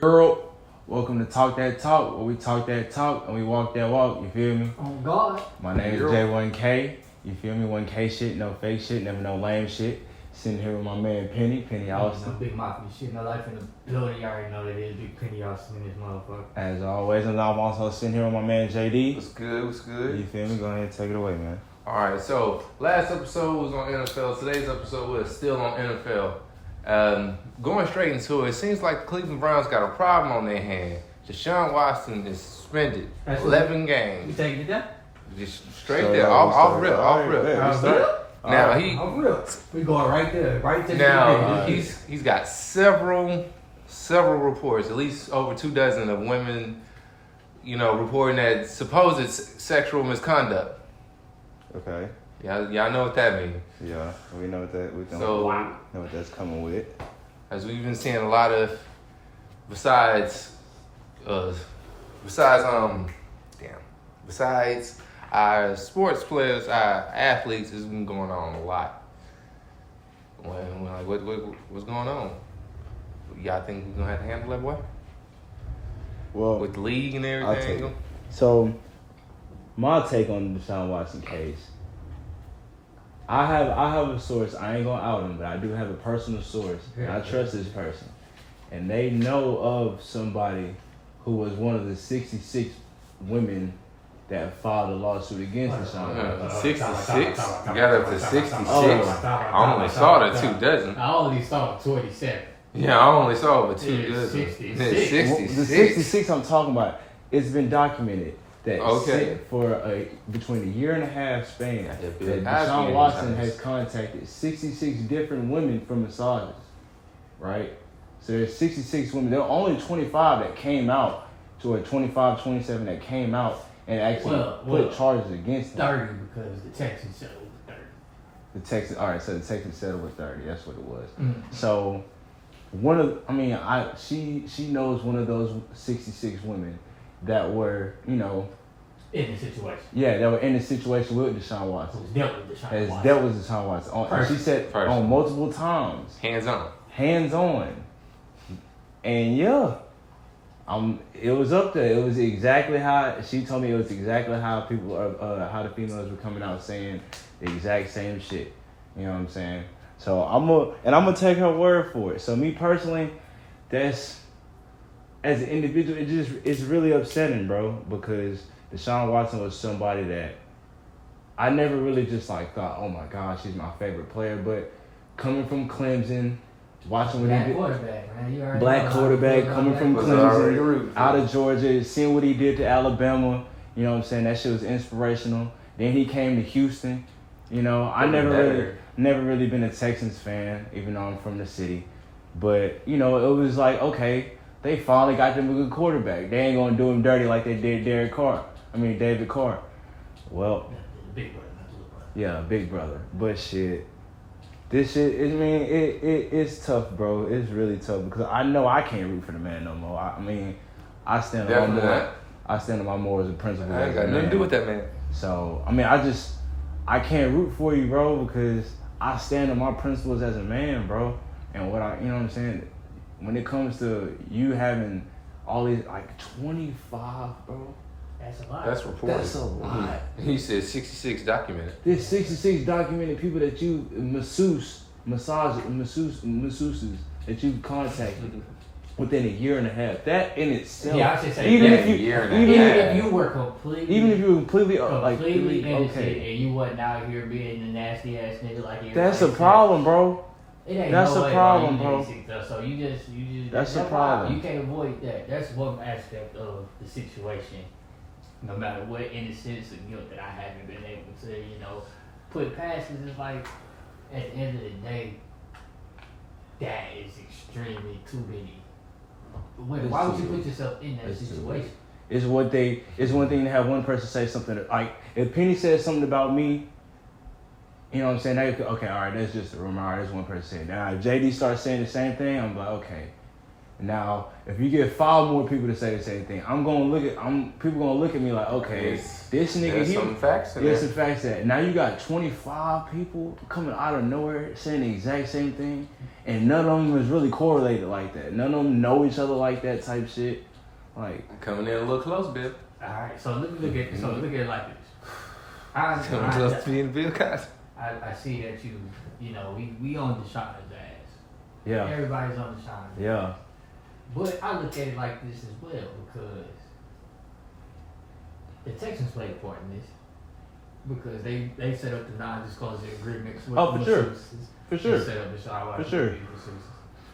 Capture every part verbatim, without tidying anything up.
Europe. Welcome to Talk That Talk, where we talk that talk and we walk that walk, you feel me? Oh God. My name is J one K, you feel me? one K shit, no fake shit, never no lame shit. Sitting here with my man Pennie, Pennie Austin. Big mouth and shit, no life in the building, you already know that it is. Big Pennie Austin in this motherfucker. As always, and I'm also sitting here with my man J D. What's good, what's good? You feel me? Go ahead and take it away, man. Alright, so last episode was on N F L, today's episode was still on N F L. Um, going straight into it, it seems like the Cleveland Browns got a problem on their hand. Deshaun Watson is suspended That's eleven it. games. You taking it down? Just straight so there, yeah, off, off rip, off right, rip. Off rip. Now right. he, off rip. We going right there, right there. Now the he's he's got several, several reports, at least over two dozen of women, you know, reporting that supposed sexual misconduct. Okay. Y'all, y'all know what that means. Yeah, we know what that we don't so, know what that's coming with. As we've been seeing a lot of, besides, uh, besides um, damn, besides our sports players, our athletes, it's been going on a lot. When we're like, what, what what's going on? Y'all think we're gonna have to handle that, boy? Well, with the league and everything. So, my take on the Deshaun Watson case. I have I have a source. I ain't gonna out him, but I do have a personal source. And I trust this person, and they know of somebody who was one of the sixty-six women that filed a lawsuit against Deshaun. Uh, sixty-six? You got up to sixty-six? Oh, I only saw the two dozen. I only saw twenty-seven. Yeah, I only saw over two it's dozen. sixty-six. sixty-six. The sixty-six I'm talking about. It's been documented. That okay. For a between a year and a half span, that Deshaun Watson has contacted sixty-six different women from massages, right? So there's sixty-six women. There were only twenty-five that came out to a twenty-five, twenty-seven that came out and actually well, put well, charges against thirty him. Because the Texans settled with thirty. The Texans, all right. So the Texans settled with thirty. That's what it was. Mm-hmm. So one of, I mean, I she she knows one of those sixty-six women that were, you know, in the situation. Yeah, that were in the situation with Deshaun Watson. Who's dealt with Deshaun Watson. Has dealt with Deshaun Watson. On, she said First. on multiple times. Hands on. Hands on. And yeah, um, it was up there. It was exactly how she told me. It was exactly how people are, uh, how the females were coming out saying the exact same shit. You know what I'm saying? So I'm gonna and I'm gonna take her word for it. So me personally, that's. As an individual, it just it's really upsetting, bro, because Deshaun Watson was somebody that I never really just like thought, oh my gosh, he's my favorite player. But coming from Clemson, watching what he did, quarterback, man. You black quarterback, coming from Clemson, out of Georgia, seeing what he did to Alabama, you know what I'm saying? That shit was inspirational. Then he came to Houston. You know, I never really, never really been a Texans fan, even though I'm from the city. But, you know, it was like, okay, they finally got them a good quarterback. They ain't gonna do him dirty like they did Derek Carr. I mean, David Carr. Well, big brother, not little brother. Yeah, big brother. But shit, this shit. I mean, it it it's tough, bro. It's really tough because I know I can't root for the man no more. I, I mean, I stand on my more, I stand on my morals and principles. I ain't got nothing to do with that man. So I mean, I just I can't root for you, bro, because I stand on my principles as a man, bro. And what I, you know what I'm saying. When it comes to you having all these, like twenty-five, bro. That's a lot. That's reported. That's a lot. He, he said sixty-six documented. There's sixty-six documented people that you masseuse, massage, masseuse, masseuses that you've contacted within a year and a half. That in itself. Yeah, I should say even that if you, a year and a half. Even if you were completely. Even if you were completely, completely like, innocent okay. and you wasn't out here being a nasty ass nigga like you. That's a problem, bro. It ain't That's no a way, problem, bro. Though, so you just, you just. That's, that's a problem. You can't avoid that. That's one aspect of the situation. No matter what innocence or guilt that I haven't been able to, you know, put past is just like, at the end of the day, that is extremely too many. Wait, why would you put yourself in that situation? It's what they. It's one thing to have one person say something like, if Pennie says something about me. You know what I'm saying? They, okay, all right, that's just a rumor. All right, that's one person saying. Now, if J D starts saying the same thing, I'm like, okay, Now, if you get five more people to say the same thing, I'm gonna look at I'm people gonna look at me like, okay, yes. this nigga there's he some facts in there's there. some facts that now you got twenty-five people coming out of nowhere saying the exact same thing, and none of them is really correlated like that. None of them know each other like that type shit. Like coming in a little close, Bill. All right, so look, look at so look at it like this. I, so I, close I, being Bill Cosby. I, I see that you you know we we on Deshaun's ass. Yeah. Everybody's on Deshaun's ass. Yeah. But I look at it like this as well because the Texans played a part in this because they, they set up the non-disclosure agreements with oh, for the sure. services. For sure. Set up the for sure.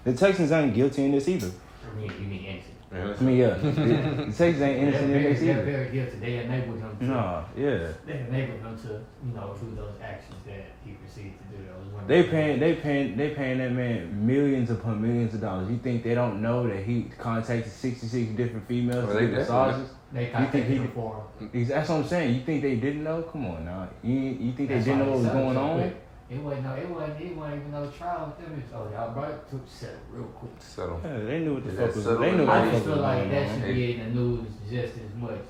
The Texans aren't guilty in this either. I mean, you mean innocent. Yeah, I mean, yeah. the, the Texans ain't innocent in this either. They're very guilty. They enabled him to. No, yeah. They enabled him to, you know, do those actions that he proceeded to do. They paying, they paying, they paying that man millions upon millions of dollars. You think they don't know that he contacted sixty-six different females well, to get massages? They contacted him for him. That's what I'm saying. You think they didn't know? Come on, now. You you think that's they didn't know what was going on? Quick. It wasn't no, it wasn't, it wasn't even no trial with them. Oh, y'all brought it to settle real quick. Settle. Yeah, they knew what the fuck was. They knew. I just feel like that should be in the news just as much.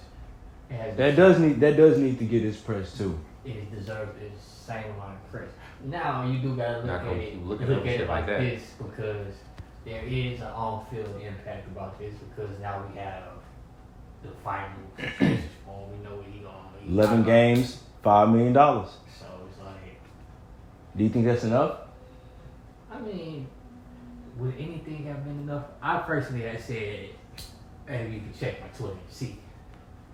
As that does need, that does need to get its press too. It deserves its same amount of press. Now you do gotta look at it, look at it like this because there is an on-field impact about this because now we have the final. Well, we know what he gonna. He Eleven gonna, games, five million dollars. So it's like, do you think that's enough? I mean, would anything have been enough? I personally, I said, hey, you can check my Twitter and see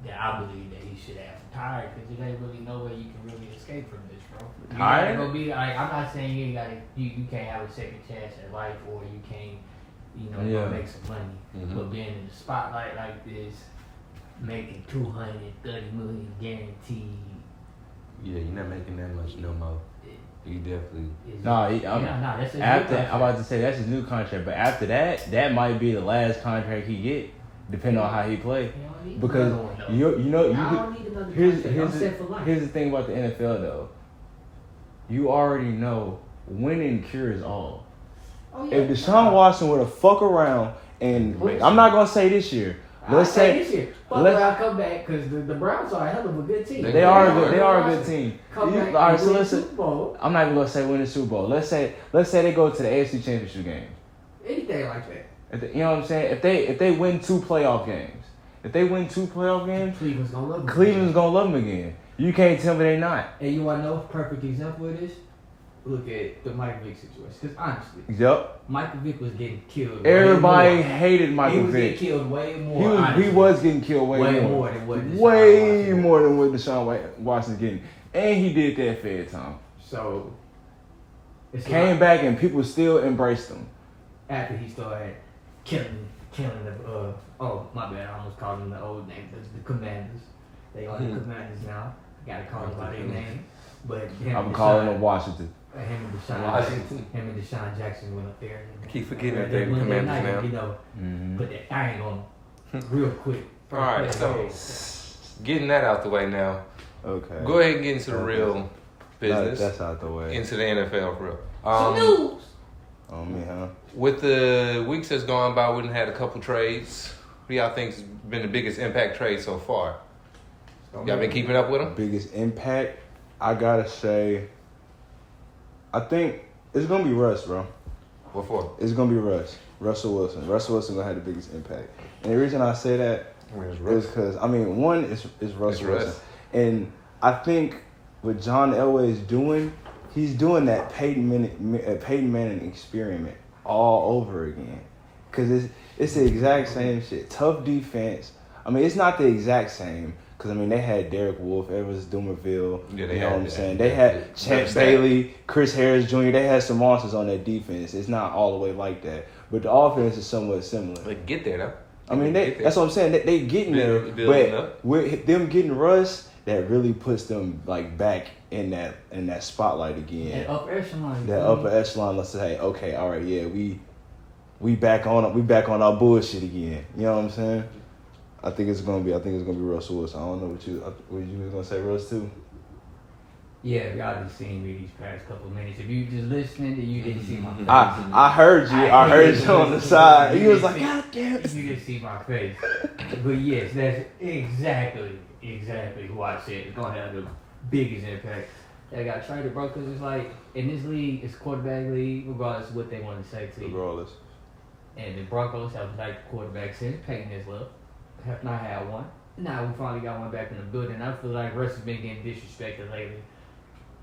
that I believe that he should have retired because there ain't really no way you can really escape from this, bro. You gotta go be like, I'm not saying you gotta you, you can't have a second chance at life or you can't, you know, yeah. make some money. Mm-hmm. But being in the spotlight like this, making two hundred thirty million guaranteed. Yeah, you're not making that much no more. It, you definitely. Nah, he, I'm, yeah, nah, that's his after new I'm about to say that's his new contract, but after that, that might be the last contract he get. Depending on how he play, because you you know you here's here's the, here's the thing about the N F L though. You already know winning cures all. Oh, yeah. If Deshaun Watson were to fuck around and I'm not gonna say this year. Let's say, say this year. Fuck around, come back because the, the Browns are a hell of a good team. They, they are, are good. They are a good team. Come you, back all right, so let's say, I'm not even gonna say win the Super Bowl. Let's say let's say they go to the A F C Championship game. Anything like that. You know what I'm saying? If they if they win two playoff games, if they win two playoff games, Cleveland's gonna love them. Cleveland's gonna love them again. You can't tell me they're not. And you want to know a perfect example of this? Look at the Mike Vick situation. Because honestly, yep, Michael Vick was getting killed. Everybody hated Michael Vick. He was getting killed way more. He was, he was getting killed way, way more. Way more than what Deshaun Way more than what Deshaun Watson's getting. And he did that fair time. So, it's came like, back and people still embraced him. After he started Killing, killing the, uh, oh, my bad, I almost called them the old name, the, the Commanders. They are the Commanders now. I gotta call them by their name. But him I'm calling them Washington. Uh, him and Deshaun Washington. Him and Deshaun Jackson went up there. And, I keep forgetting that they're the Commanders night, now. You know, mm-hmm. But that, I ain't gonna, real quick. Alright, so, getting that out the way now. Okay. Go ahead and get into the real business. That, that's out the way. Into the N F L for real. Um, so news! On me, huh? With the weeks that's gone by, we done had a couple trades. Who y'all think's been the biggest impact trade so far? Y'all been keeping up with them? Biggest impact? I gotta say, I think it's gonna be Russ, bro. What for? It's gonna be Russ. Russell Wilson. Russell Wilson gonna have the biggest impact. And the reason I say that is because, I mean, one, is is Russell Wilson. Russ. And I think what John Elway is doing, he's doing that Peyton Manning, Peyton Manning experiment all over again. Because it's, it's the exact same shit. Tough defense. I mean, it's not the exact same. Because, I mean, they had Derrick Wolfe, Evers Dumerville. Yeah, they you know had, what I'm saying? They, they had, had Champ Bailey, Chris Harris Junior They had some monsters on that defense. It's not all the way like that. But the offense is somewhat similar. But get there, though. I mean, they, that's what I'm saying. They, they getting there. But with them getting Russ, that really puts them, like, back in that in that spotlight again. That upper echelon. That upper echelon. Let's say, okay, all right, yeah, we we back on we back on our bullshit again. You know what I'm saying? I think it's gonna be I think it's gonna be Russell Wilson. I don't know what you what you was gonna say, Russ too. Yeah, y'all just seen me these past couple of minutes. If you just listening and you didn't see my face. I, I heard you. I, I heard you on the side. You, you was like, see, God damn it. You didn't see my face. But yes, that's exactly, exactly who I said is going to have the biggest impact. That got traded, bro, because it's like, in this league, it's quarterback league, regardless of what they want to say to you. Regardless. And the Broncos have liked quarterbacks since Peyton as well. Have not had one. Now we finally got one back in the building. I feel like Russ has been getting disrespected lately.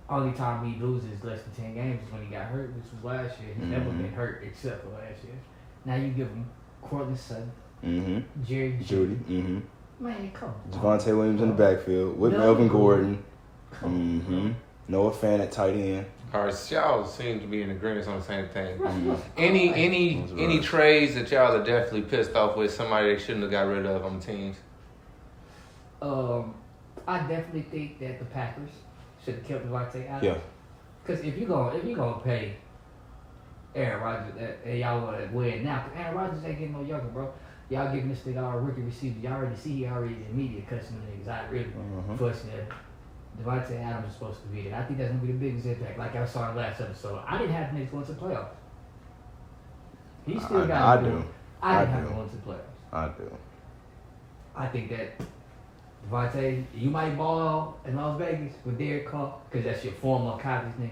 Only time he loses less than ten games is when he got hurt, which was last year. He's mm-hmm. never been hurt except for last year. Now you give him Cortland Sutton, mm-hmm. Jerry Judy. Mm-hmm. Man, come on. Javonte Williams in the backfield with no. Melvin Gordon. Mm-hmm. Noah Fan at tight end. All right, y'all seem to be in agreement on the same thing. Mm-hmm. Any any any trades that y'all are definitely pissed off with, somebody they shouldn't have got rid of on teams? Um, I definitely think that the Packers should have kept Devontae out. Yeah. Because if you're going if you gonna pay Aaron Rodgers, uh, and y'all want to win now, because Aaron Rodgers ain't getting no younger, bro. Y'all giving this nigga all rookie receiver. Y'all already see he already in media cussing niggas out, really mm-hmm. fussing at him. Devontae Adams is supposed to be there. I think that's going to be the biggest impact. Like I saw in the last episode, I didn't have Knicks going to the playoffs. He still I, got I, I do. I didn't I have him going to the playoffs. I do. I think that Devontae, you might ball in Las Vegas with Derek Carr, because that's your former college name.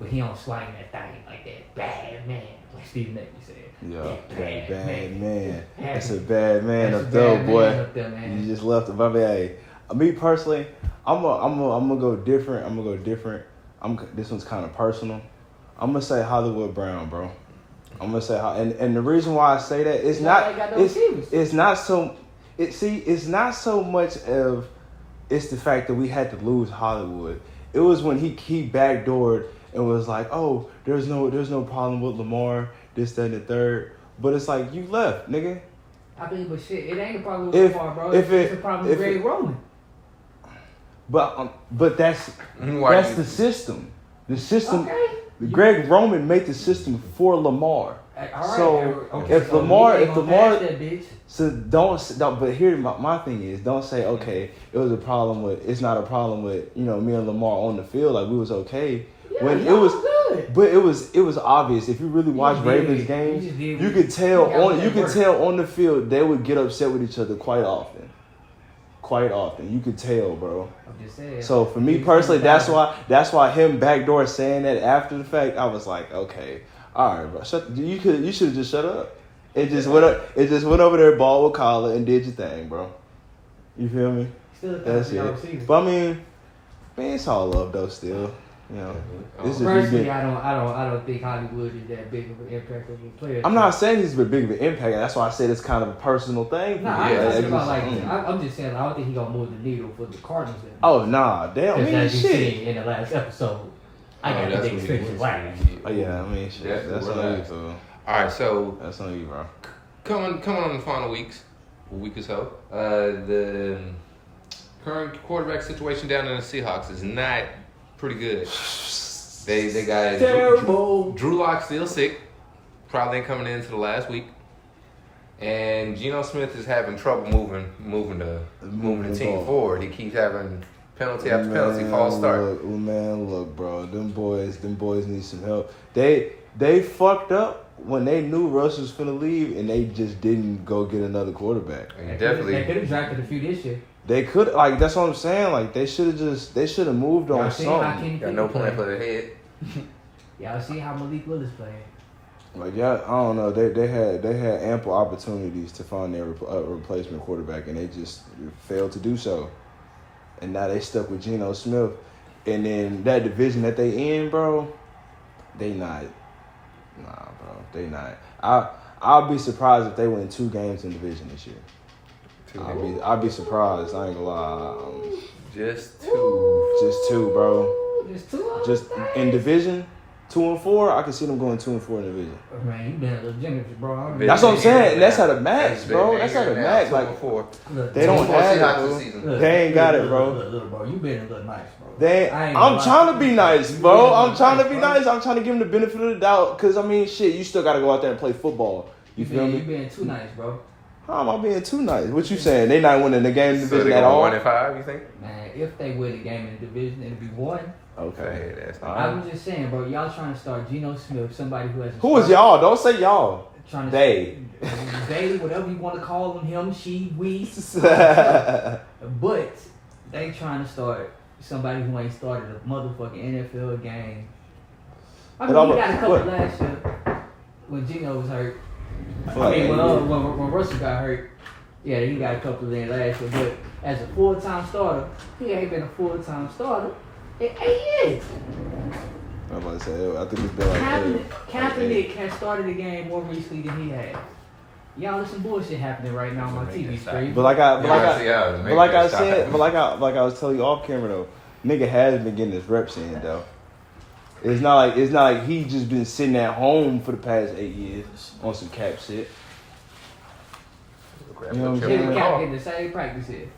But he don't slang that thing like that bad man, like Steve Napier said. Yeah, that bad, bad man. man. That's a bad man that's up there, boy. Up there, man. You just left the Bobby A. Me personally, I'm a, I'm a, I'm gonna go different. I'm gonna go different. I'm this one's kind of personal. I'm gonna say Hollywood Brown, bro. I'm gonna say and and the reason why I say that it's not no it's, it's not so it see it's not so much of it's the fact that we had to lose Hollywood. It was when he he backdoored and was like, oh, there's no there's no problem with Lamar, this, that, and the third. But it's like you left, nigga. I mean, but shit, it ain't a problem with if, Lamar, bro. If it's it, a problem with Greg Roman. But um, but that's Why that's the system. The system. Okay. Greg Roman made the system for Lamar. All right. So okay. if so Lamar, if Lamar, that bitch. so don't, don't. But here, my, my thing is, don't say okay. It was a problem with. It's not a problem with you know me and Lamar on the field. Like we was okay. Yeah, when it was, good. But it was it was obvious. If you really watch Ravens games, you, you could tell on you could work. tell on the field they would get upset with each other quite often. Quite often, you could tell, bro. I'm just saying. So for me personally, that's why that's why him backdoor saying that after the fact, I was like, okay, all right, bro. Shut, you could you should have just shut up. It just went up. It just went over there, ball with collar, and did your thing, bro. You feel me? Still that's it. But I mean, man, it's all love though. Still, you know. This personally, is I don't, I don't, I don't think Hollywood is that big of an impact of a player. I'm not saying he's been big of an impact. That's why I said it's kind of a personal thing. No, nah, yeah, I'm, like, I'm just saying I don't think he's gonna move the needle for the Cardinals. Anymore. Oh nah, damn, mean as you shit. Seen in the last episode, I oh, got the big picture. Oh yeah, I mean shit. That's, that's on you. Too. All right, so that's on you, bro. Coming, coming on the final weeks, a week or so. Uh, the current quarterback situation down in the Seahawks is not. Pretty good. They they got Drew, Drew Lock still sick, probably coming into the last week, and Geno Smith is having trouble moving moving the moving the team forward. He keeps having penalty after penalty, false start. Look, man, look, bro, them boys them boys need some help. They they fucked up. When they knew Russ was finna leave, and they just didn't go get another quarterback. They Definitely, they could have drafted a few this year. They could, like that's what I'm saying. Like they should have just, they should have moved Y'all on something. Got no plan for their head. Y'all see how Malik Willis playing? Like yeah, I don't know. They they had they had ample opportunities to find their re- uh, replacement quarterback, and they just failed to do so. And now they stuck with Geno Smith, and then that division that they in, bro, they not. Nah, bro, they not. I I'll be surprised if they win two games in division this year. Two. I'll be I'll be surprised. I ain't gonna lie. Um, just two. Ooh. Just two, bro. Just two. Just things. In division, two and four. I can see them going two and four in division. Man, you better look generous, bro. That's what I'm saying. And that's how the match, bro. That's how the match. Like four. They don't have it. Bro. They ain't got it, bro. Look, look, bro. You better look nice, bro. They, I'm trying to be nice, bro. I'm trying to be nice. I'm trying to give them the benefit of the doubt. Cause I mean, shit, you still gotta go out there and play football. You, you feel me? You being too nice, bro. How am I being too nice? What you saying? They not winning the game in the division so at all? One and five, you think? Man, if they win the game in the division, it'd be one. Okay, that's all right. I was just saying, bro. Y'all trying to start Geno Smith, somebody who hasn't. Who is y'all? Don't say y'all. Trying to they, start, they, whatever you want to call him, him, she, we. But they trying to start somebody who ain't started a motherfucking N F L game. I mean, but we I'm got a couple what? last year when Geno was hurt. I mean, when, uh, when, when Russell got hurt, yeah, he got a couple in last year. But as a full-time starter, he ain't been a full-time starter in eight years. I'm about to say, I think it's been like Kaepernick, Kaepernick has started the game more recently than he has. Y'all, there's some bullshit happening right now on my T V screen. But like I, but like I, yeah, but like I said, but like I, like I was telling you off camera though, nigga has been getting his reps in though. It's not like it's not like he just been sitting at home for the past eight years on some cap shit. You know what I'm saying? Cap getting the same practice here.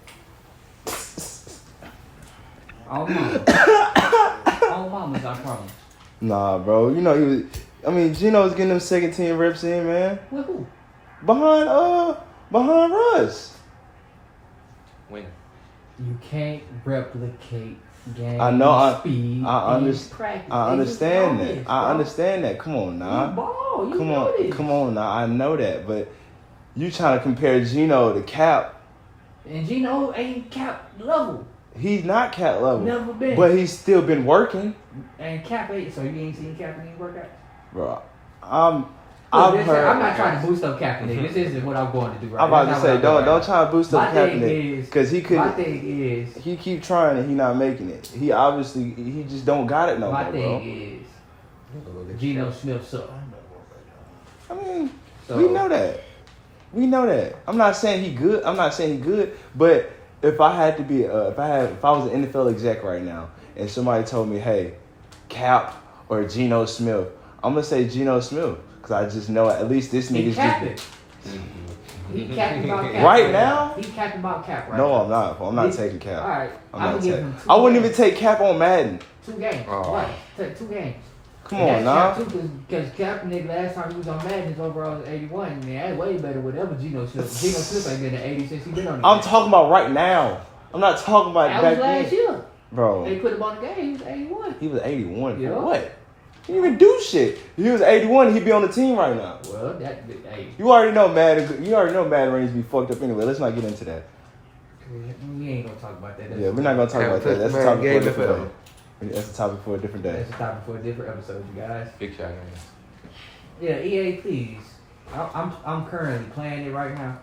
All mama, all mamas, I promise. Nah, bro, you know he was. I mean, Geno's getting them second team reps in, man. With who? Behind uh, behind Russ. When? You can't replicate. Game, I know. I speed, I, I, underst- I understand that. This, I understand that. Come on now. You ball, you come know on. This. Come on now. I know that, but you trying to compare Geno to Cap? And Geno ain't Cap level. He's not Cap level. Never been. But he's still been working. And Cap ain't. So you ain't seen Cap in any workouts? Bro, I'm. Look, this, I'm not trying to boost up Kaepernick. This isn't what I'm going to do right now. I'm about to say, don't, right don't try to boost up Kaepernick. Because he could. My thing is. He keep trying and he not making it. He obviously, he just don't got it no more, bro. My thing is, Geno Smith sucks. I mean, so, we know that. We know that. I'm not saying he good. I'm not saying he good. But if I had to be, uh, if I had, if I was an N F L exec right now and somebody told me, hey, Cap or Geno Smith, I'm going to say Geno Smith. I just know at least this nigga's just he capping about Cap right now. He capping about Cap right now. No, I'm not. I'm not this, taking Cap. All right, I'm not taking. I wouldn't games. even take Cap on Madden. Two games. Oh. Right, take two games. Come and on, now. Because Cap nigga last time he was on Madden, his overall was eighty-one. Man, that's way better. Whatever Geno Smith. Geno Smith ain't been an eighty since he been on. The I'm game. talking about right now. I'm not talking about that back was last then. year, bro. They put him on the game. He was eighty-one. He was eighty-one. Yeah. For what? He didn't even do shit. If he was eighty-one, he'd be on the team right now. Well, that hey. You already know Madden. You already know Madden range be fucked up anyway. Let's not get into that. We ain't gonna talk about that. That's yeah, we're not gonna talk about that. That's a topic for a different day. That's a topic for a different day. That's a topic for a different episode, you guys. Big shot, man. Yeah, E A, please. I, I'm I'm currently playing it right now,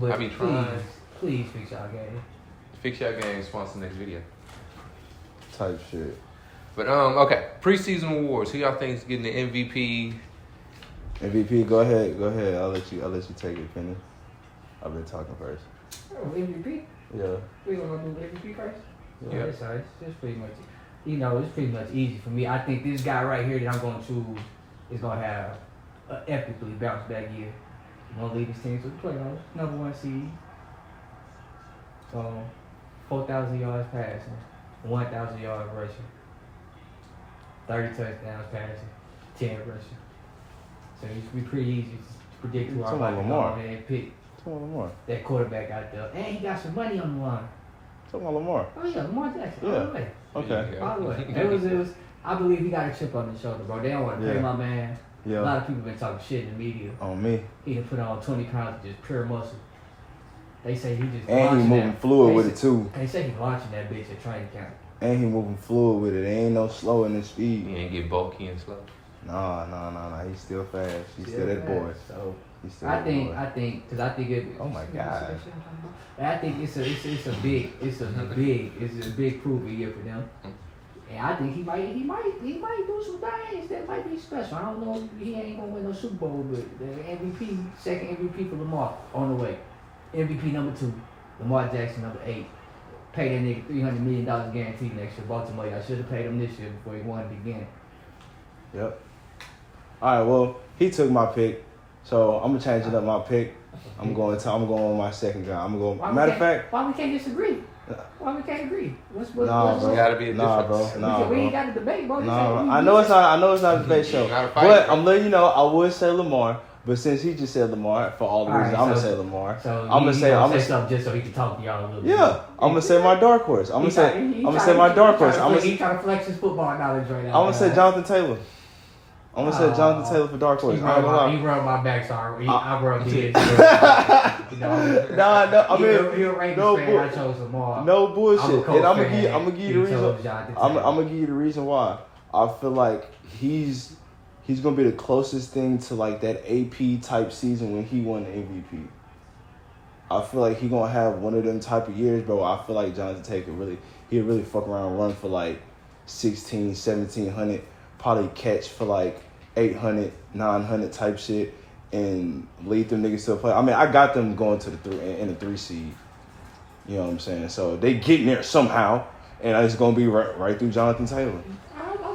but I be please, trying. please fix y'all game. Fix y'all game. Sponsor next video. Type shit. But, um, okay, preseason awards. Who y'all think is getting the M V P? M V P, go ahead. Go ahead. I'll let you I'll let you take it, Penny. I've been talking first. Oh, M V P? Yeah. We want to do M V P first? Yeah. yeah. That's all right. It's pretty much, you know, it's pretty much easy for me. I think this guy right here that I'm going to choose is going to have an epically bounce back year. He's going to lead his team to the playoffs. Number one seed. So, four thousand yards passing. one thousand yards rushing. thirty touchdowns passing, ten rushing. So it should be pretty easy to predict who our might go and pick. Talking about Lamar. That quarterback out there. And he got some money on the line. Talking about Lamar. Oh yeah, Lamar Jackson. Yeah. All the way. Okay. All the way. It was, it was, I believe he got a chip on his shoulder, bro. They don't want to pay yeah. my man. Yeah. A lot of people been talking shit in the media. On me. He done put on twenty pounds of just pure muscle. They say he just And he moving that. fluid they with say, it too. They say he launching that bitch at training camp. And he moving fluid with it. There ain't no slow in his speed. He ain't get bulky and slow. Nah, nah, nah, nah. He's still fast. He's still, still that fast. boy. So he's still I that think, boy. I think, cause I think it. Oh my god. I think it's a, it's, it's a big, it's a big, it's a big proving year for them. And I think he might, he might, he might do some things that might be special. I don't know. He ain't gonna win no Super Bowl, but the M V P, second M V P for Lamar on the way. M V P number two, Lamar Jackson number eight. Pay that nigga three hundred million dollars guaranteed next year. Baltimore, y'all should have paid him this year before he won it again. Yep. All right, well, he took my pick, so I'm going to change it up my pick. I'm going to, I'm going on my second guy. I'm going, matter of fact. Why we can't disagree? Why we can't agree? What's, what's, nah, what's, bro. Gotta be a nah, bro. Nah, we bro. ain't got a debate, bro. Nah, bro. I know it's not, I know it's not a debate show. But I'm letting you know, I would say Lamar, But since he just said Lamar, for all the all reasons, right, I'm so, gonna say Lamar. So I'm gonna say I'm gonna say something just so he can talk to y'all a little bit. Yeah, I'm gonna say my dark horse. I'm gonna say I'm gonna say my dark horse. I'm gonna try to flex his football knowledge right now. I'm gonna say Jonathan Taylor. I'm gonna uh, say Jonathan Taylor for dark horse. He rubbed my, rub my back, sorry. He, uh, I rubbed his. You know, nah, no, I mean, you're, you're a no, fan, bu- I chose Lamar. No bullshit. I'm and I'm gonna give, I'm gonna give you the reason. I'm, I'm gonna give you the reason why. I feel like he's. He's going to be the closest thing to, like, that A P type season when he won the M V P. I feel like he's going to have one of them type of years, bro. I feel like Jonathan Taylor really, he'll really fuck around and run for, like, sixteen, seventeen hundred, probably catch for, like, eight hundred, nine hundred type shit, and lead them niggas to the play. I mean, I got them going to the three, in the three seed. You know what I'm saying? So they getting there somehow, and it's going to be right, right through Jonathan Taylor.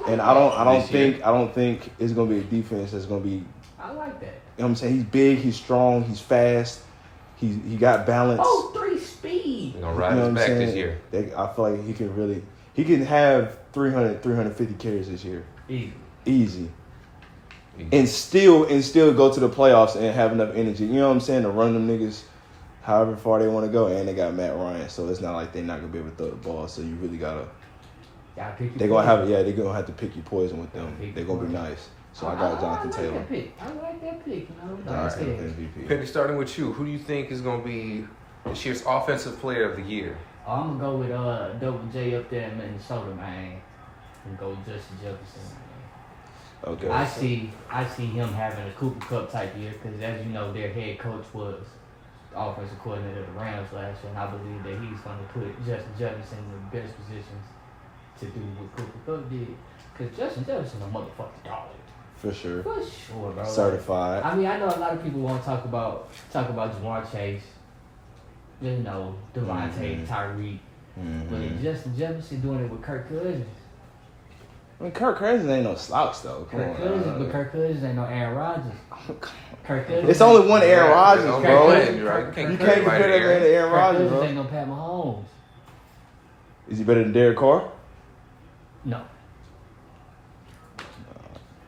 And I don't, I don't think, year. I don't think it's gonna be a defense that's gonna be. I like that. You know what I'm saying? He's big, he's strong, he's fast, he he got balance. Oh, three speed. He's gonna ride his back this year. They, I feel like he can really, he can have three hundred, three hundred fifty carries this year. Easy. Easy. Easy. And still, and still go to the playoffs and have enough energy. You know what I'm saying? To run them niggas however far they want to go, and they got Matt Ryan, so it's not like they're not gonna be able to throw the ball. So you really gotta. They're poison. Gonna have yeah, they're gonna have to pick your poison with them. They're gonna be nice. So I got I, I, Jonathan I like Taylor. That pick. I like that pick, you know. All right. M V P. Pennie, starting with you, who do you think is gonna be this year's offensive player of the year? Oh, I'm gonna go with uh Double J up there in Minnesota, man. And go Justin Jefferson, man. Okay. I see I see him having a Cooper Cup type year because, as you know, their head coach was the offensive coordinator of the Rams last year, and I believe that he's gonna put Justin Jefferson in the best positions to do what Cooper Cup did. Because Justin Jefferson a motherfucking dog. For sure. For sure, bro. Certified. I mean, I know a lot of people want to talk about talk about Jamar Chase, you know, Devontae, mm-hmm. Tyreek. Mm-hmm. But Justin Jefferson doing it with Kirk Cousins. I mean, Kirk Cousins ain't no slouch, though. Come Kirk on, Cousins, man. But Kirk Cousins ain't no Aaron Rodgers. Kirk Cousins. It's only one Aaron Rodgers, Kirk bro. Cousins, right? You can't compare right that man to Aaron Rodgers, bro. Ain't no Pat Mahomes. Is he better than Derek Carr? No.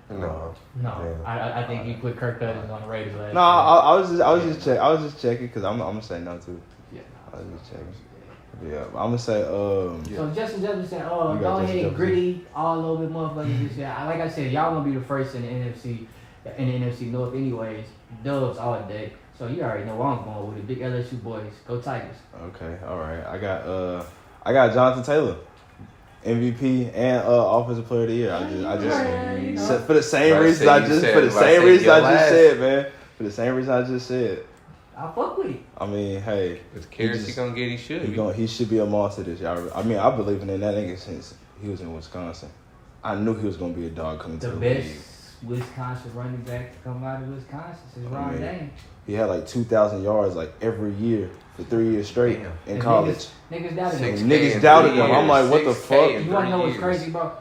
No. No. Yeah. I I think you put Kirk Cousins on the Ravens last. No, I, I was just I was yeah. just check I was just checking because I'm I'm gonna say no too. Yeah. I was just checking. Yeah, I'm gonna say um. Yeah. So Justin Jefferson, oh, go ahead, gritty, all over motherfuckers this year. Like I said, y'all gonna be the first in the N F C, in the N F C North, anyways. Dubs all day. So you already know where I'm going with it. Big L S U boys, go Tigers. Okay, all right. I got uh, I got Jonathan Taylor. M V P and uh, Offensive Player of the Year. I just, I just yeah, you know. for the same right, reasons I just, said, for the same reasons I just said, man. For the same reasons I just said. I fuck with it. I mean, hey, with carrots he, just, he gonna get, he should. He gonna, he should be a monster this year. I mean, I've been believing in that nigga since he was in Wisconsin. I knew he was gonna be a dog coming the to the league. The best Wisconsin running back to come out of Wisconsin is Ron Dane. He had like two thousand yards like every year for three years straight Damn. in and college. Niggas, niggas doubted him. Niggas doubted him. I'm like, what the fuck? You wanna know what's crazy, bro?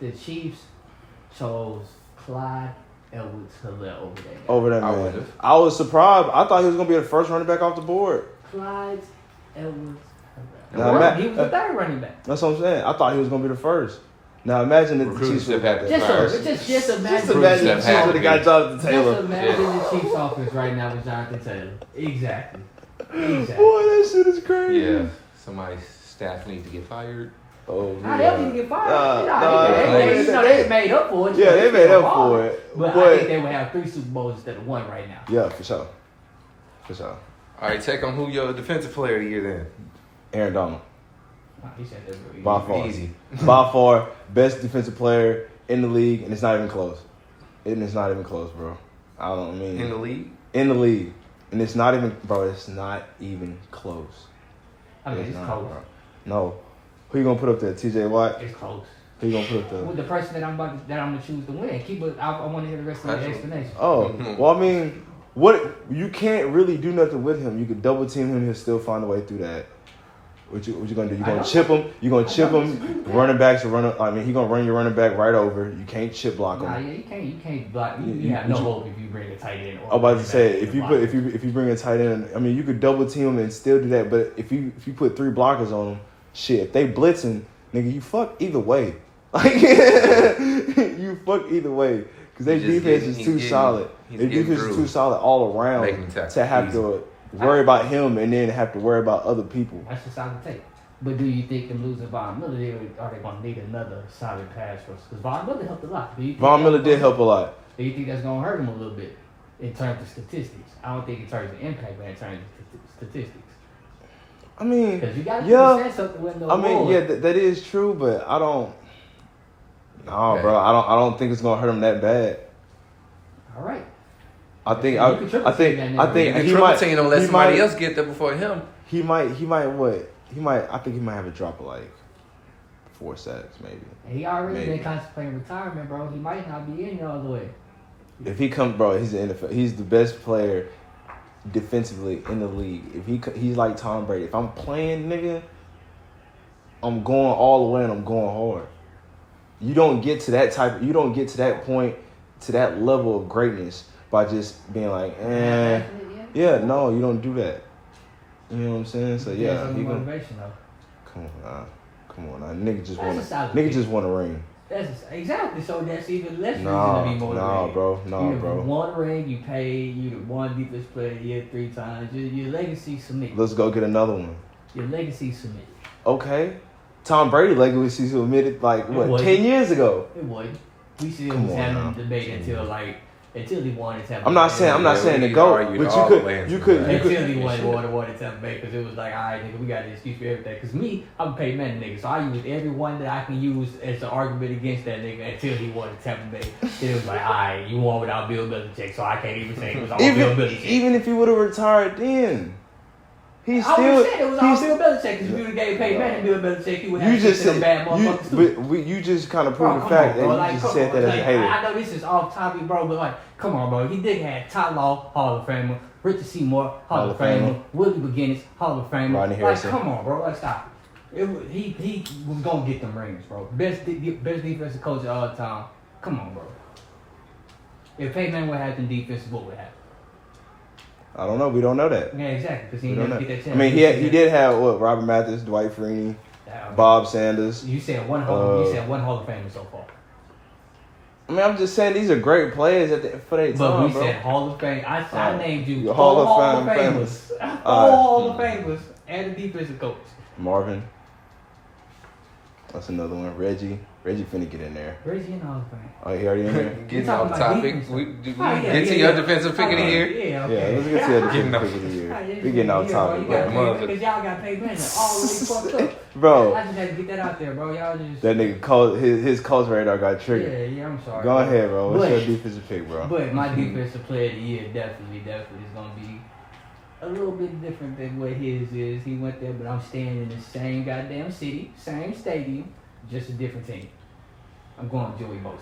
The Chiefs chose Clyde Edwards-Helaire over that. Guy. Over that man. I, would've. I was surprised. I thought he was gonna be the first running back off the board. Clyde Edwards-Helaire. Now, Matt, he was the third running back. That's what I'm saying. I thought he was gonna be the first. Now imagine if the Chiefs would have had that. Just, just imagine if the Chiefs would have got Jonathan Taylor. Just imagine yeah. the Chiefs' offense right now with Jonathan Taylor. Exactly. Exactly. Boy, that shit is crazy. Yeah. Somebody's staff needs to get fired. Oh, nah, yeah. They don't need to get fired. Nah, nah, nah, they, they, they, know, they made up for it. Yeah, they made up ball, for it. But, but I think they would have three Super Bowls instead of one right now. Yeah, for sure. For sure. All right, take on who your defensive player of the year then. Aaron Donald. He said that's really by far, easy. by far, best defensive player in the league, and it's not even close. And it's not even close, bro. I don't mean in the league. In the league, and it's not even, bro. It's not even close. I mean, it's, it's close. Bro. No, who you gonna put up there? T J Watt. It's close. Who you gonna put up there? With the person that I'm about to, that I'm gonna choose to win. Keep it. I, I want to hear the rest of the explanation. Oh, well, I mean, what you can't really do nothing with him. You could double team him. He'll still find a way through that. What you, what you gonna do? You gonna chip him? You gonna chip him? Running backs run. I mean, he gonna run your running back right over. You can't chip block him. Nah, yeah, you can't. You can't block. You, you, you have no you, hope if you bring a tight end. Or I was about to say if you put if you if you bring a tight end. I mean, you could double team him and still do that. But if you if you put three blockers on him, shit. If they blitzing, nigga, you fuck either way. Like you fuck either way. Because their defense is too solid. Their defense is too solid all around to have to worry about him and then have to worry about other people. That's a solid take. But do you think in losing Von Miller, are they going to need another solid pass rush? Because Von Miller helped a lot. Do you think Von Miller did help a lot. Do you think that's going to hurt him a little bit in terms of statistics? I don't think in terms of impact, but in terms of statistics. I mean, you gotta yeah. Something with no I mean, more. yeah, th- that is true, but I don't. No, okay. bro, I don't. I don't think it's gonna hurt him that bad. All right. I think. I, I think. I think he might. He don't let somebody might, else get there before him. He might. He might. What? He might. I think he might have a drop of like four sacks, maybe. He already maybe. been contemplating retirement, bro. He might not be in there all the way. If he comes, bro, he's the N F L. He's the best player defensively in the league. If he he's like Tom Brady. If I'm playing, nigga, I'm going all the way and I'm going hard. You don't get to that type. You don't get to that point, to that level of greatness by just being like, eh, yeah, no, you don't do that. You know what I'm saying? So yeah, he motivation gonna, though. Come on, nah. come on, nah. nigga just want nigga pick. just want a ring. That's exactly. So that's even less reason nah, to be motivated. Nah, bro. Nah, you bro. You won a ring. You paid. You won defense player of the year three times. Your, your legacy submitted. Let's go get another one. Your legacy submitted. Okay. Tom Brady legacy submitted like it what wasn't. ten years ago. It wasn't. We still was having a debate until like until he won in Tampa Bay. I'm not saying I'm not saying to go, but you could you could until he won water water Tampa Bay because it was like, all right, nigga, we got an excuse for everything. Because me, I'm a Peyton Manning nigga, so I use every one that I can use as an argument against that nigga until he won in Tampa Bay. Then it was like, all right, you won without Bill Belichick, so I can't even say it was all Bill Belichick. Even if he would have retired then. He still, I would have said it was all Bill Belichick because if you would have gave Peyton Manning Bill Belichick, you would have just said bad motherfuckers too. But we, you just kind of proved the fact that like, you just said on, that like, as a hater. I, I know this is off topic, bro, but like, come on, bro. He did have Ty Law, Hall of Famer, Richard Seymour, Hall, Hall of, of Famer, Famer, Willie McGinnis, Hall of Famer. Rodney Harrison. Like, come on, bro. Like, stop. It, he he was gonna get them rings, bro. Best best defensive coach of all time. Come on, bro. If Peyton Manning would have them defenses, what would happen? I don't know. We don't know that. Yeah, exactly. Because he didn't get that chance. I mean, he had, he did have what Robert Mathis, Dwight Freeney, um, Bob Sanders. You said one Hall. Uh, you said one Hall of Famer so far. I mean, I'm just saying these are great players at the, for their time, bro. But we bro. said Hall of Fame. I, uh, I named you four Hall, Hall of Famers, four uh, Hall of Famers, and the defensive coach. Marvin. That's another one. Reggie. Reggie finna get in there. Reggie and all the thing. Oh, he already in there? Getting off topic. We, we, we oh, yeah, get yeah, to yeah. your defensive pick of the year. Yeah, okay. yeah, let's get to your defensive pick of the year. Oh, yeah, we getting off topic. Because y'all got paid money all the way fucked up. Bro. I just had to get that out there, bro. Y'all just... That nigga, cold, his, his coach radar got triggered. Yeah, yeah, I'm sorry. Go bro. ahead, bro. What's but, your defensive pick, bro? But my mm-hmm. defensive player of the year definitely, definitely is going to be a little bit different than what his is. He went there, but I'm staying in the same goddamn city, same stadium. Just a different team. I'm going Joey Bosa.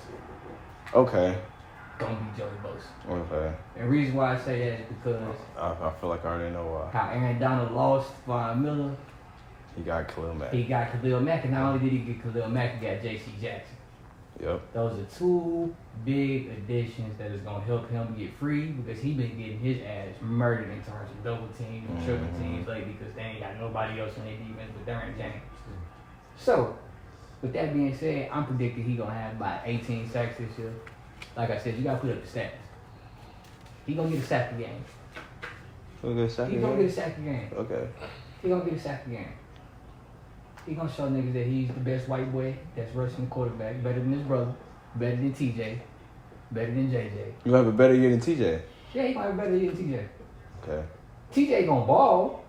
Okay. Gonna be Joey Bosa. Okay. And the reason why I say that is because I, I feel like I already know why. How Aaron Donald lost Von Miller. He got Khalil Mack. He got Khalil Mack, and not only did he get Khalil Mack, he got J C Jackson. Yep. Those are two big additions that is gonna help him get free because he been getting his ass murdered in terms of double teams and mm-hmm. triple teams lately because they ain't got nobody else on their defense but Derrick James. So. With that being said, I'm predicting he's going to have about eighteen sacks this year. Like I said, you got to put up the stats. He's going to get a sack a game. He's going to get a sack a game. Okay. He's going to get a sack a game. He's going to show niggas that he's the best white boy that's rushing the quarterback, better than his brother, better than T J, better than J J. You have a better year than T J? Yeah, he might have a better year than T J. Okay. T J going to ball.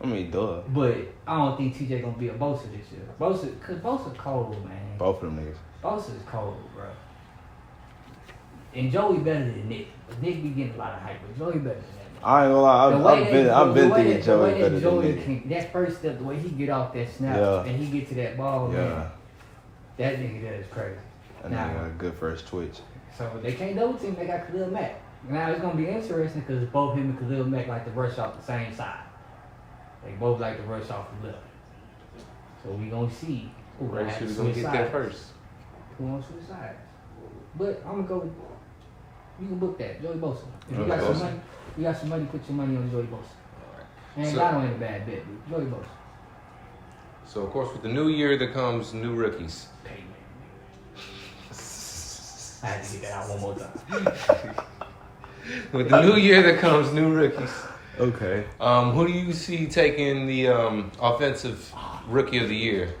I mean, duh. But I don't think T J gonna be a Bosa this year. Bosa, cause Bosa cold, man. Both of them niggas. Bosa is cold, bro. And Joey better than Nick. Nick be getting a lot of hype, but Joey better than that. I ain't gonna lie. I've been, I've been thinking Joey better than Joey Nick. Can, that first step, the way he get off that snap yeah. and he get to that ball, yeah. man. That nigga, that is crazy. That now, nigga got a good first twitch. So they can't double team. They got Khalil Mack. Now it's gonna be interesting because both him and Khalil Mack like to rush off the same side. They both like to rush off the left. So we gonna see who gonna get that first. Who on suicide? But I'm gonna go. You can book that Joey Bosa. If you got some money, you got some money. Put your money on Joey Bosa. Right. And so, I don't ain't a bad bet, dude. Joey Bosa. So of course, with the new year, there comes new rookies. Peyton. I had to get that out one more time. With the new year that comes, new rookies. Okay. Um, who do you see taking the um, offensive rookie of the year?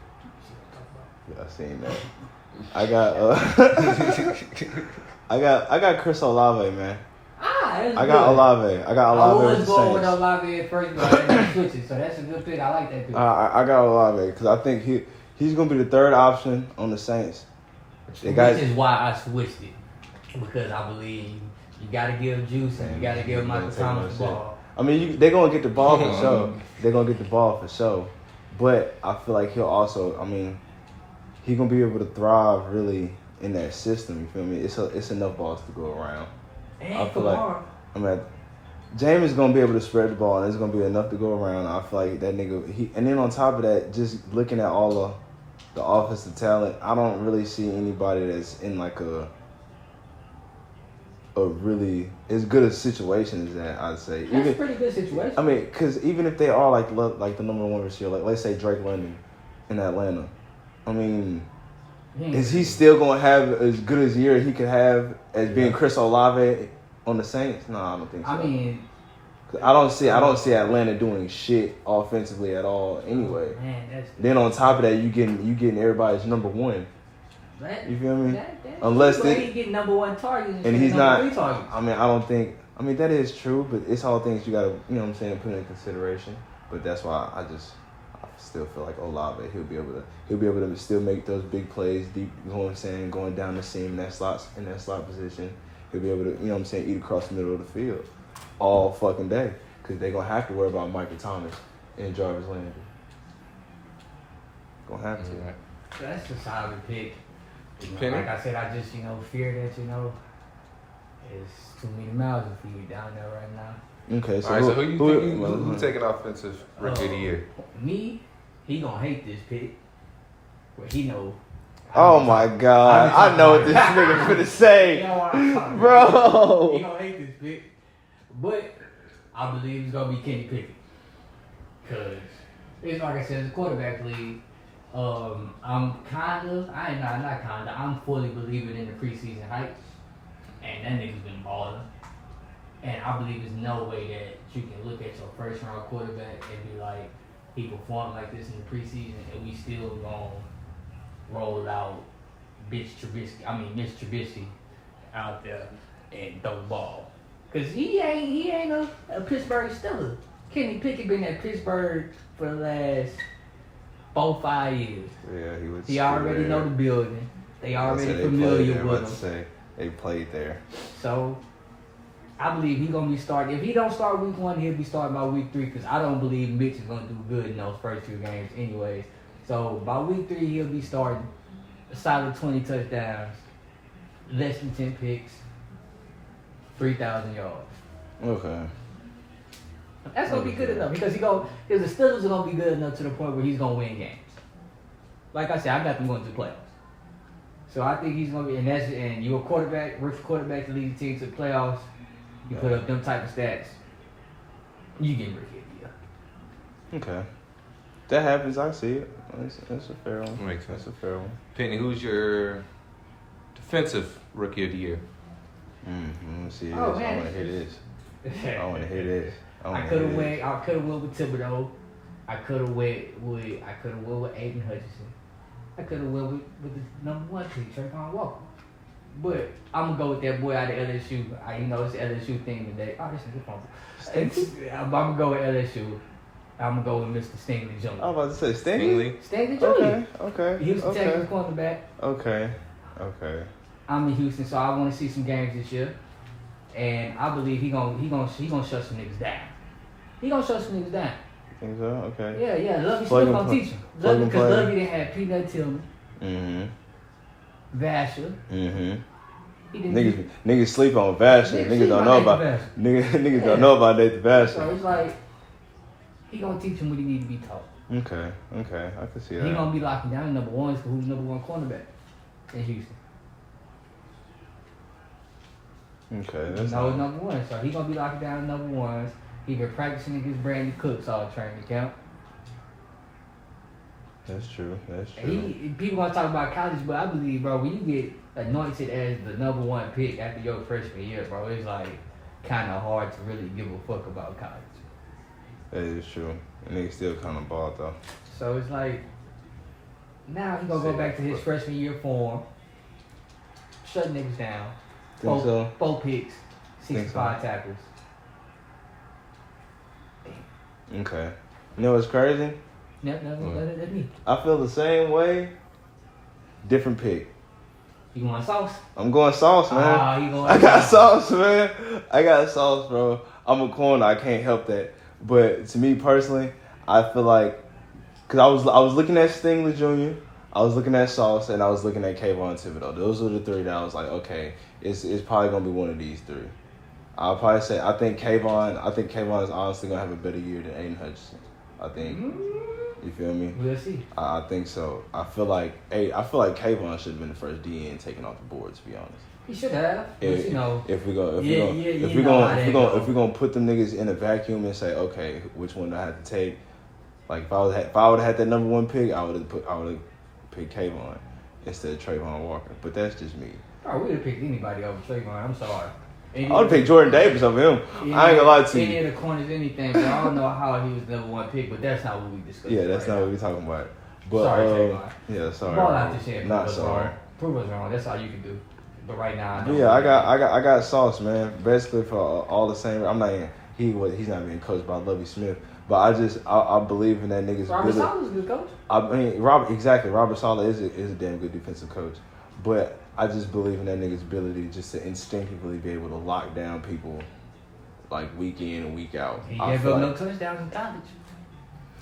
I seen that. I got. Uh, I got. I got Chris Olave, man. Ah, that's I got good. Olave. I got Olave. I was going with Olave at first, but I switched it, so that's a good pick. I like that pick. Uh, I, I got Olave because I think he he's gonna be the third option on the Saints. They Which got, is why I switched it, because I believe you gotta give Juice and you gotta give Michael Thomas the ball. I mean, you, they're gonna get the ball for sure. They're gonna get the ball for sure, but I feel like he'll also. I mean. He's going to be able to thrive, really, in that system. You feel me? It's a, it's enough balls to go around. And I feel like, I mean, James is going to be able to spread the ball, and it's going to be enough to go around. I feel like that nigga, he, and then on top of that, just looking at all of the offensive talent, I don't really see anybody that's in, like, a a really, as good a situation as that, I'd say. That's even, a pretty good situation. I mean, because even if they are, like, like the number one receiver, like, let's say Drake London in Atlanta, I mean, is he still going to have as good as year he could have as being Chris Olave on the Saints? No, I don't think so. I mean, I don't see I don't see Atlanta doing shit offensively at all anyway. Man, that's then on top of that, you getting you getting everybody's number one. That, you feel me? That, Unless they get number one target and, and he's not. I mean, I don't think. I mean, that is true, but it's all things you got to, you know what I'm saying, put in consideration. But that's why I just. Still feel like Olave, he'll be able to he'll be able to still make those big plays deep, you know what I'm saying, going down the seam in that slot in that slot position. He'll be able to, you know what I'm saying, eat across the middle of the field all fucking day because they're gonna have to worry about Michael Thomas and Jarvis Landry. Gonna have to. Right. So that's a solid pick. You know, like I said, I just you know fear that you know it's too many miles for you down there right now. Okay, so, all right, who, so who you who, think who, who, who taking offensive rookie of the year? Me, he gonna hate this pick. Well, he know. Oh know my God, I know what this nigga finna say, bro. He gonna hate this pick, but I believe it's gonna be Kenny Pickett, cause it's like I said, it's quarterback league. Um, I'm kinda, I ain't not, not kinda. I'm fully believing in the preseason hype, and that nigga's been balling. And I believe there's no way that you can look at your first round quarterback and be like, he performed like this in the preseason and we still gonna roll out bitch Trubisky, I mean Miss Trubisky out there and throw the ball. Cause he ain't he ain't a, a Pittsburgh Steeler. Kenny Pickett been at Pittsburgh for the last four, five years. Yeah, he was. He already there. Know the building. They already they familiar there, with him. They played there. So I believe he's going to be starting. If he don't start week one, he'll be starting by week three because I don't believe Mitch is going to do good in those first two games anyways. So, by week three, he'll be starting a solid twenty touchdowns, less than ten picks, three thousand yards. Okay. That's going to be good enough because he go, the Steelers are going to be good enough to the point where he's going to win games. Like I said, I got them going to the playoffs. So, I think he's going to be, and that's, and you're a quarterback, rookie quarterback to lead the team to the playoffs. You put up them type of stats, you get rookie of the year. Okay. That happens, I see it. That's, that's a fair one. Makes sense. That's a fair one. Penny, who's your defensive rookie of the year? Mm, I want to see this. Oh, I want to hear this. I want to hear this. I, I could have went. I could have went with Thibodeau. I could have went with. I could have went with Aiden Hutchinson. I could have went with, with the number one pick, Trayvon Walker. But I'm going to go with that boy out of L S U. I, you know, it's the L S U thing today. Oh, this is a good phone. I'm going to go with L S U. I'm going to go with Mister Stingley Junior I was about to say Stingley. Stingley Junior Okay, okay. Houston okay. Texans cornerback. Okay, okay. I'm in Houston, so I want to see some games this year. And I believe he going he gonna, he gonna shut some niggas down. He going to shut some niggas down. You think so? Okay. Yeah, yeah. Lovey still going to teach him. Lovey, because Lovey didn't have Peanut Tillman. Mm-hmm. Vasher. Mm-hmm. Niggas, do. Niggas sleep on Vasher. Niggas, niggas don't know about niggas, niggas yeah. don't know about that Vasher. So it's like he gonna teach him what he need to be taught. Okay, okay, I can see that. He gonna be locking down number ones for who's number one cornerback in Houston. Okay, that's no nice. Number one. So he gonna be locking down number ones. He been practicing against Brandon Cooks all training camp. That's true. That's true. He, people want to talk about college, but I believe, bro, when you get anointed as the number one pick after your freshman year, bro, it's like kind of hard to really give a fuck about college. That is true. And they still kind of balled though. So it's like now he gonna go back to his freshman year form, shut niggas down. Think four, so? Four picks, sixty-five so. tackles. Okay. You know what's crazy? No, no, no, no, that's me. I feel the same way. Different pick. You going sauce? I'm going sauce, man. Ah, you going I got sauce, man. I got sauce, bro. I'm a corner. I can't help that. But to me personally, I feel like because I was I was looking at Stingley Junior, I was looking at Sauce, and I was looking at Kayvon Thibodeau. Those were the three that I was like, okay, it's it's probably gonna be one of these three. I'll probably say I think Kayvon. I think Kayvon is honestly gonna have a better year than Aiden Hutchinson. I think. Mm-hmm. You feel me? We'll see. I, I think so. I feel like hey, I feel like Kayvon should have been the first D N taken off the board. To be honest, he should have. If, you know, if we go, if yeah, we go, yeah, if we go, if we go, if we gonna put them niggas in a vacuum and say, okay, which one do I have to take? Like if I was, if I would have had that number one pick, I would have put, I would have picked Kayvon instead of Trayvon Walker. But that's just me. I would have picked anybody over Trayvon. I'm sorry. Any, I would pick Jordan Davis over him. Any, I ain't gonna lie to you. Any of the corners, anything. But I don't know how he was number one pick, but that's not what we discussed. Yeah, that's right not now. What we're talking about. But, sorry, uh, yeah, sorry. Ball out this shit. Not sorry. Wrong. Prove us wrong. That's all you can do. But right now, I know. Yeah, I got, I got, I got sauce, man. Basically for uh, all the same. I'm not. Even, he was. He's not being coached by Lovie Smith. But I just, I, I believe in that nigga's. Robert Saleh's a good coach. I mean, Robert exactly. Robert Saleh is a, is a damn good defensive coach, but. I just believe in that nigga's ability just to instinctively be able to lock down people, like week in and week out. He gave up no touchdowns in college.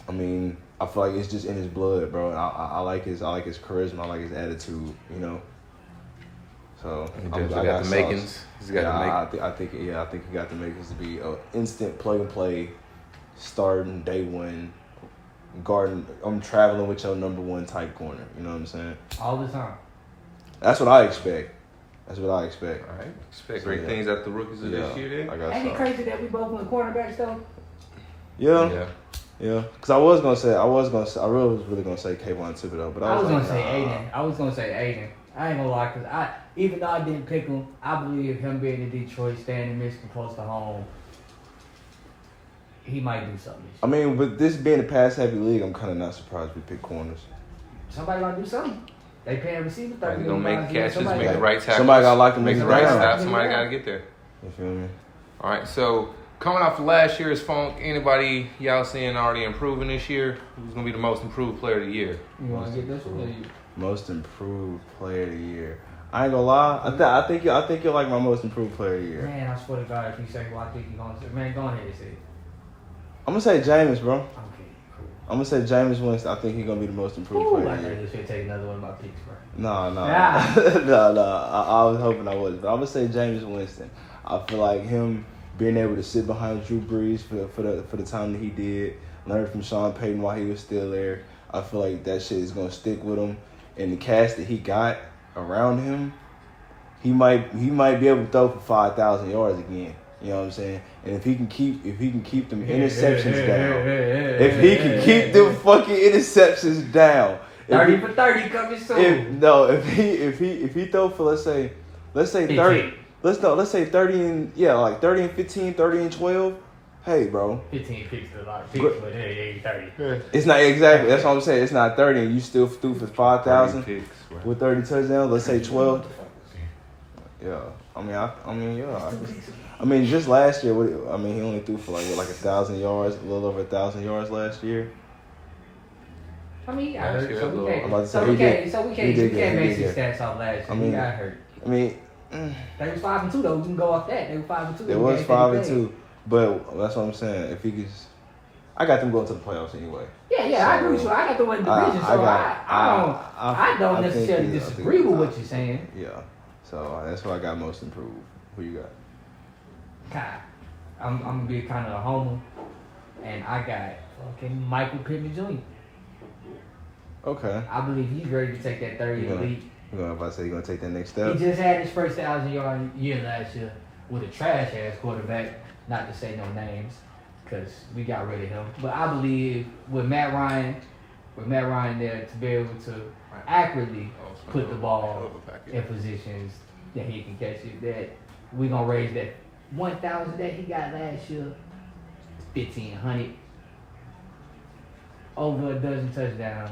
I mean, I feel like it's just in his blood, bro. I, I, I like his, I like his charisma, I like his attitude, you know. So he got, got the makings. He's got yeah, the makings. I, I, th- I think, yeah, I think he got the makings to be an instant plug and play, starting day one, guarding. I'm traveling with your number one type corner. You know what I'm saying? All the time. That's what I expect. That's what I expect. All right. Expect so, great yeah. things out the rookies of yeah. this year, then. Ain't it crazy that we both went cornerbacks though? Yeah. Yeah. Yeah. Cause I was gonna say I was gonna say, I really was really gonna say Kayvon Thibodeau, but I was, I was like, gonna say nah. Aiden. I was gonna say Aiden. I ain't gonna lie, cause I even though I didn't pick him, I believe him being in Detroit, staying in Michigan, close to home, he might do something. I mean, with this being a pass-heavy league, I'm kind of not surprised we pick corners. Somebody gotta do something. They paying receiver thirty. Don't make catches, make got, the right tackles. Somebody got to lock them, make the right stop. Somebody got to get there. You feel me? All right, so coming off last year's funk, anybody y'all seeing already improving this year? Who's going to be the most improved player of the year? You want to get this one? Most improved player of the year. I ain't going to lie. I, th- I think you're I think like my most improved player of the year. Man, I swear to God, if you say who I think you're going to say. Man, go ahead and say it. I'm going to say Jameis, bro. Okay. I'm going to say Jameis Winston. I think he's going to be the most improved Ooh, player. I think this should take another one of my picks, bro. No, no. Nah. no, no. I, I was hoping I was. But I'm going to say Jameis Winston. I feel like him being able to sit behind Drew Brees for, for, the, for the time that he did, learn from Sean Payton while he was still there, I feel like that shit is going to stick with him. And the cast that he got around him, he might he might be able to throw for five thousand yards again. You know what I'm saying? And if he can keep if he can keep them interceptions yeah, down, yeah, yeah, yeah, if he can yeah, keep yeah, them yeah. fucking interceptions down, thirty for thirty coming soon. If, no, if he if he if he throw for let's say let's say thirty, fifteen. let's no, let's say thirty and yeah like thirty and fifteen, thirty and twelve. Hey, bro. fifteen picks is a lot of picks, but, but hey, it ain't thirty. It's not exactly. That's what I'm saying. It's not thirty, and you still threw for five thousand with thirty touchdowns. Let's say twelve. Yeah, I mean, I, I mean, yeah. I just, I mean, just last year, what, I mean, he only threw for like what, like a thousand yards, a little over a thousand yards last year. I mean, he got hurt, so we can't, so we can't, so we can't, we can't make his stats off last year. I mean, he got hurt. I mean, they was five and two though. We can go off that. They were five and two. It was five and two, but that's what I'm saying. If he gets, I got them going to the playoffs anyway. Yeah, yeah, so, I agree with you. I got them winning the division, I, I so got, I, I don't, I, I, I don't I necessarily think, disagree think, with what you're saying. Yeah, so that's who I got most improved. Who you got? I'm, I'm gonna be kind of a homer, and I got fucking Michael Pittman Junior Okay. I believe he's ready to take that third year leap. You know, about to say he's gonna take that next step. He just had his first thousand yard year last year with a trash ass quarterback. Not to say no names, cause we got rid of him. But I believe with Matt Ryan with Matt Ryan there to be able to accurately put the ball in positions that he can catch it. That we're going to raise that one thousand that he got last year, fifteen hundred, over a dozen touchdowns,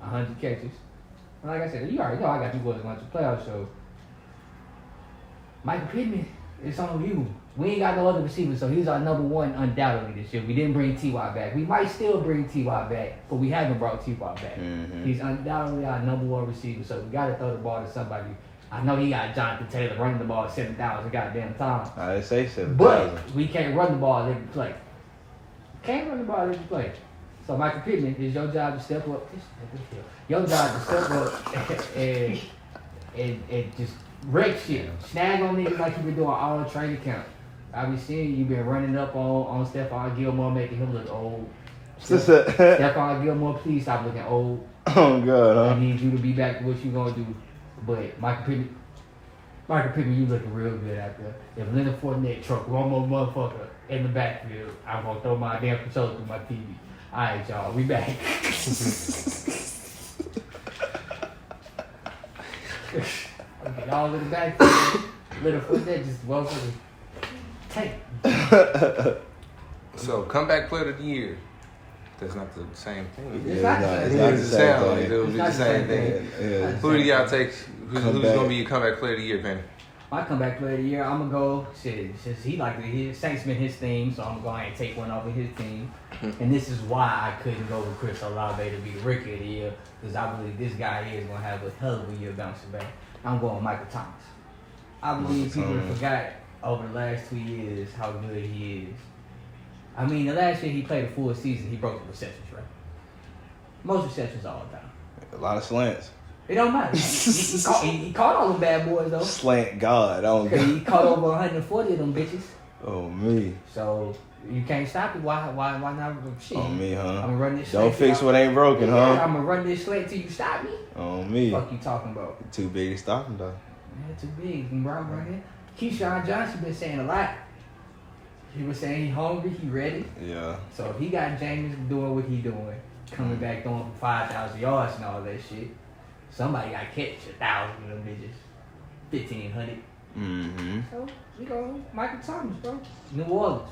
one hundred catches. And like I said, you already know I got you boys going to playoff show. Michael Pittman, it's on you. We ain't got no other receivers, so he's our number one undoubtedly this year. We didn't bring T Y back. We might still bring T Y back, but we haven't brought T Y back. Mm-hmm. He's undoubtedly our number one receiver, so we got to throw the ball to somebody. I know he got Jonathan Taylor running the ball seven thousand goddamn times. I didn't say seven thousand. But we can't run the ball every play. Can't run the ball every play. So, Michael Pittman, it's your job to step up. Your job to step up and, and, and just wreck shit. Snag on niggas like you've been doing all the training camp. I've been seeing you been running up on, on Stephon Gilmore, making him look old. Stephon Gilmore, please stop looking old. Oh, God. Huh? I need you to be back to what you going to do. But Michael Pittman, Michael Pittman, you looking real good out there. If Leonard Fournette truck one more motherfucker in the backfield, I'm going to throw my damn controller through my T V. All right, y'all, we back. Okay, y'all in the backfield. Leonard Fournette just motherfucker. Take. So, comeback player of the year. That's not the same thing. It's not the same thing. It's the same thing. Who do y'all take? Who's, who's going to be your comeback player of the year, Pennie? My comeback player of the year, I'm going to go, shit, since he liked to hear, Saints been his theme, so I'm going to go ahead and take one off of his team. And this is why I couldn't go with Chris Olave to be rookie of the year, because I believe this guy is going to have a hell of a year bouncing back. I'm going with Michael Thomas. I believe people have forgot over the last two years how good he is. I mean, the last year he played a full season, he broke the receptions, right? Most receptions all the time. A lot of slants. It don't matter. he, he, caught, he, he caught all them bad boys, though. Slant God. Oh, God. He caught over one hundred forty of them bitches. Oh, me. So, you can't stop it. Why Why? Why not? Shit. On me, huh? I'm running this Don't fix what ain't broken, huh? I'm going to run this slant till you stop me. On me. What the fuck you talking about? You're too big to stop him, though. Yeah, too big. I'm right, right here. Keyshawn Johnson been saying a lot. He was saying he hungry, he ready. Yeah. So if he got James doing what he doing, coming mm. back throwing for five thousand yards and all that shit, somebody got to catch one thousand of them bitches. fifteen hundred. Mm-hmm. So, we go Michael Thomas, bro. New Orleans.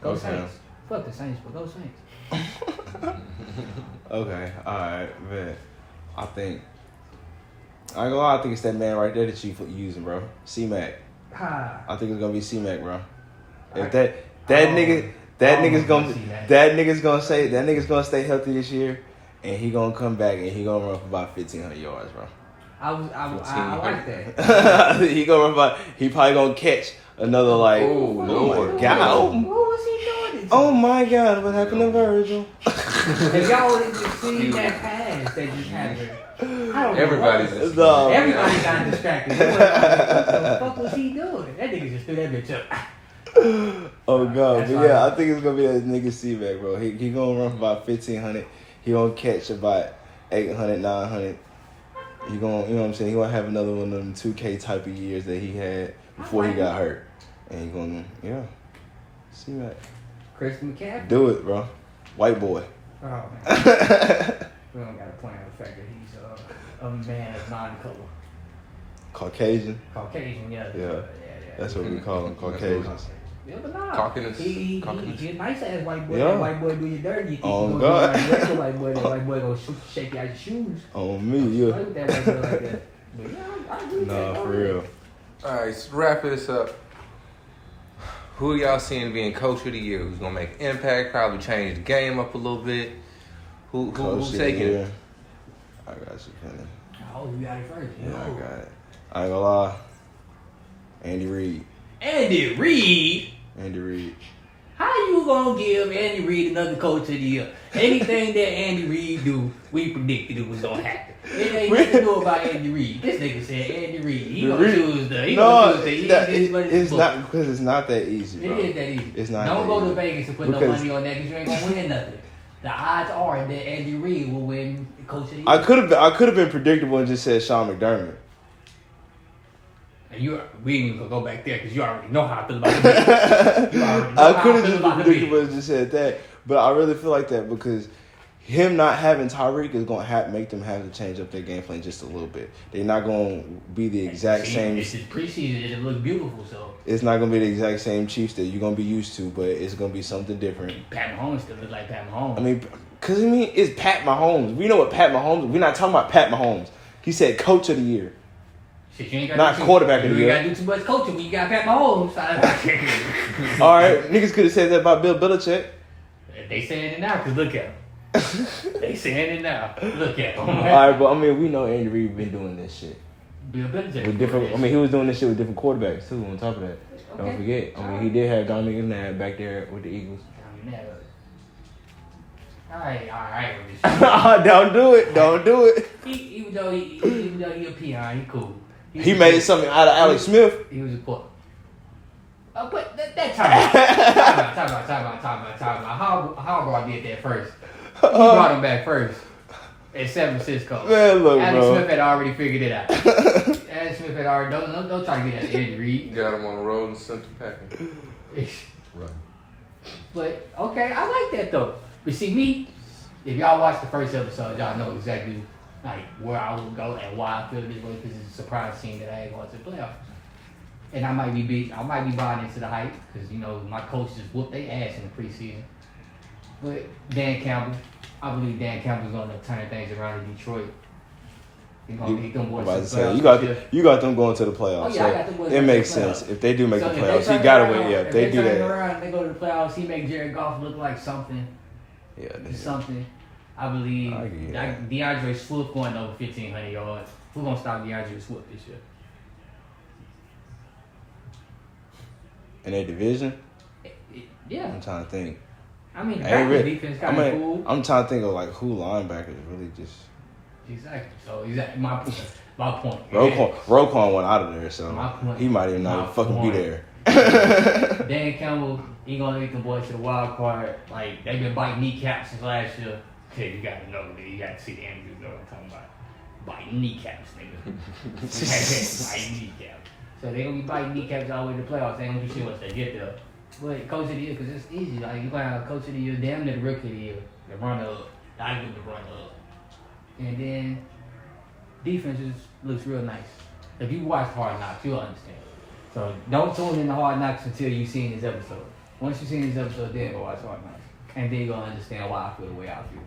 Go okay. Saints. Fuck the Saints, but go Saints. Okay. All right, man. I think, I ain't gonna lie, I think it's that man right there that you using, bro. C-Mac. Ha. I think it's going to be C-Mac, bro. If that that um, nigga that um, nigga's gonna that. that nigga's gonna say that nigga's gonna stay healthy this year, and he gonna come back and he gonna run for about fifteen hundred yards, bro. I was I, I, I like that. he gonna run about he probably gonna catch another like oh, oh Lord. my god. What was he doing? Oh my god! What happened to Virgil? If y'all would have just seen that pass that just happened. Everybody's distracted. No, Everybody got distracted. What the fuck was he doing? That nigga just threw that bitch up. Oh god, but yeah, I think it's gonna be a nigga C-Mac, bro. He he gonna run for about fifteen hundred. He gonna catch about eight hundred, nine hundred. He gonna, you know what I'm saying? He gonna have another one of them two K type of years that he had before he got hurt, and he gonna yeah, C-Mac. Chris McCaffrey. Do it, bro. White boy. Oh man. We don't gotta point out the fact that he's uh, a man of non-color. Caucasian. Caucasian, yeah. Yeah. yeah, yeah. That's what we call him, Caucasians. Yeah, but nah. Cockiness. He, he, Cockiness. he, he, he nice ass white boy. Yeah. That white boy do you dirty. You think oh, you God. That like white boy, that white boy gonna shoot, shake you out your shoes. Oh, me, yeah. Play with that white boy like that. But yeah, I, I do Nah, that. for real. All right, so wrap this up. Who y'all seeing being coach of the year? Who's gonna make impact? Probably change the game up a little bit. Who, who, who's taking it? I got you, Pennie. Oh, you got it first. Yeah, Yo. I got it. I ain't gonna lie. Andy Reid. Andy Reid. Andy Reid. How you gonna give Andy Reid another coach of the year? Anything that Andy Reid do, we predicted it was gonna happen. It ain't nothing to do about Andy Reid. This nigga said Andy Reid. He gonna Reed. choose the. He no, gonna choose the easiest money. It's not because it's not that easy. Bro. It is that easy. It's not. Don't that go easy. to Vegas and put because no money on that because you ain't gonna win nothing. The odds are that Andy Reid will win coach of the year. I could have. I could have been predictable and just said Sean McDermott. You are, we ain't even gonna go back there because you already know how I feel about the I could have just predicted what just said that, but I really feel like that because him not having Tyreek is going to have, make them have to change up their game plan just a little bit. They're not going to be the exact See, same. This is preseason. It looked beautiful, so. It's not going to be the exact same Chiefs that you're going to be used to, but it's going to be something different. Pat Mahomes still look like Pat Mahomes. I mean, because, I mean, it's Pat Mahomes. We know what Pat Mahomes is. We're not talking about Pat Mahomes. He said coach of the year. Shit, you ain't gotta not do quarterback too, of the year. You ain't got to do too much coaching when you got Pat Mahomes. All right, niggas could have said that about Bill Belichick. They saying it now because look at him. They saying it now. Look at him. All right, but I mean, we know Andy Reid been doing this shit. Bill Belichick. With different, I mean, he was doing this shit with different quarterbacks too. On top of that, okay. Don't forget. I mean, he did have Donovan McNabb back there with the Eagles. Donovan All right, all right. Don't do it. Don't do it. He, even though he, even though he a peon, he cool. He, he made something out of Alex Smith. He was a quarterback. Uh, but that, that time, time out, time out, time out, time out. How how Harbaugh did that first? He brought him back first at San Francisco. Man, look, Alex bro. Smith had already figured it out. Alex Smith had already. Don't don't, don't try to get that Andy Reid. Got him on the road and sent him packing. Right. But okay, I like that though. But see me, if y'all watch the first episode, y'all know exactly like where I would go and why I feel this way because it's a surprise scene that I ain't going to the playoffs. And I might be big, I might be buying into the hype because you know my coaches whooped their ass in the preseason. But Dan Campbell, I believe Dan Campbell's going to turn things around in Detroit. He's going to get them boys to the say, playoffs. You got, the, you got them going to the playoffs. Oh, yeah, so I got them boys it to makes the sense if they do make so the playoffs. He got to win. Yeah, if they, they do that. Around, they go to the playoffs. He make Jared Goff look like something. Yeah, they something. Do. I believe I that. DeAndre Swift going over fifteen hundred yards. Who's going to stop DeAndre Swift this year? In their division? It, it, yeah. I'm trying to think. I mean, back really, defense kind I mean, of cool. I'm trying to think of like who linebackers really just. Exactly. So exactly my point. My point. Roquan, Roquan went out of there, so my point, he might even not fucking point. be there. Dan Campbell, he gonna lead the boys to the wild card. Like they've been biting kneecaps since last year. Hey, you gotta know, nigga. You gotta see the interviews. Know what I'm talking about? Biting kneecaps, nigga. Biting kneecaps. So they gonna be biting kneecaps all the way to the playoffs. They ain't gonna do shit once they get there. But coach of the year, cause it's easy. Like you gonna have coach of the year, damn near rookie of the year, the runner up. I give the runner up. And then defense just looks real nice. If you watch Hard Knocks, you'll understand. So don't tune in to Hard Knocks until you've seen this episode. Once you've seen this episode, then go watch Hard Knocks, and then you're gonna understand why I feel the way I feel.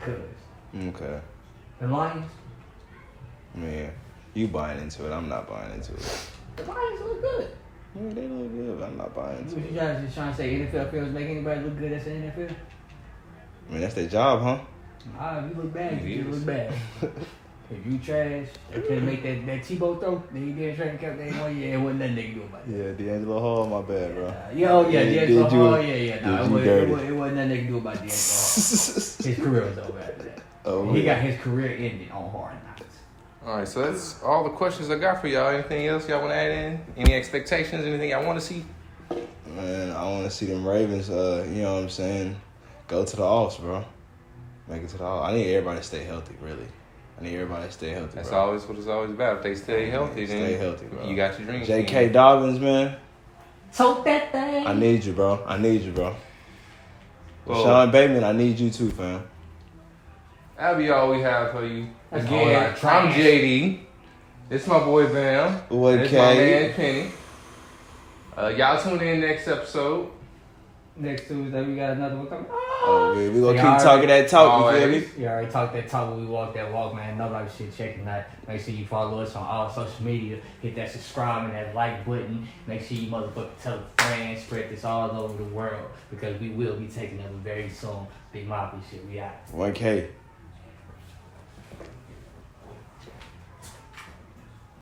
Cause okay. The Lions. Man, you buying into it? I'm not buying into it. The Lions look good. Yeah, they look good, but I'm not buying into it. You guys just trying to say N F L films make anybody look good that's in N F L? I mean, that's their job, huh? Ah, if you look bad, you just look bad. If you trash, they couldn't make that, that Tebow throw, then you didn't trash and kept that one year, it wasn't nothing they could do about it. Yeah, D'Angelo Hall, my bad, bro. Yeah, yeah oh, yeah, yeah D'Angelo Hall, you, yeah, yeah. Nah, it, was, it, was, it wasn't nothing they could do about D'Angelo Hall. His career was over after that. Oh, and he yeah. got his career ended on Hard Knocks. All right, so that's all the questions I got for y'all. Anything else y'all want to add in? Any expectations? Anything y'all want to see? Man, I want to see them Ravens, uh, you know what I'm saying, go to the offs, bro. Make it to the offs. I need everybody to stay healthy, really. I need everybody to stay healthy, That's bro. always what it's always about. If they stay yeah, healthy, stay then stay healthy, bro. You got your dreams. J K Man. Dobbins, man. Tote that thing. I need you, bro. I need you, bro. Well, Sean Bateman, I need you too, fam. That'll be all we have for you. Again, I'm J D. It's my boy Bam. Okay. It's my man Penny. Uh, y'all tune in next episode. Next Tuesday, we got another one coming. Oh, man. We gonna so keep already, talking that talk, you feel me? You already talked that talk when we walk that walk, man. No like shit, checking that. Make sure you follow us on all social media. Hit that subscribe and that like button. Make sure you motherfucking tell a friend. Spread this all over the world because we will be taking over very soon. Big Moppy shit, we out. one K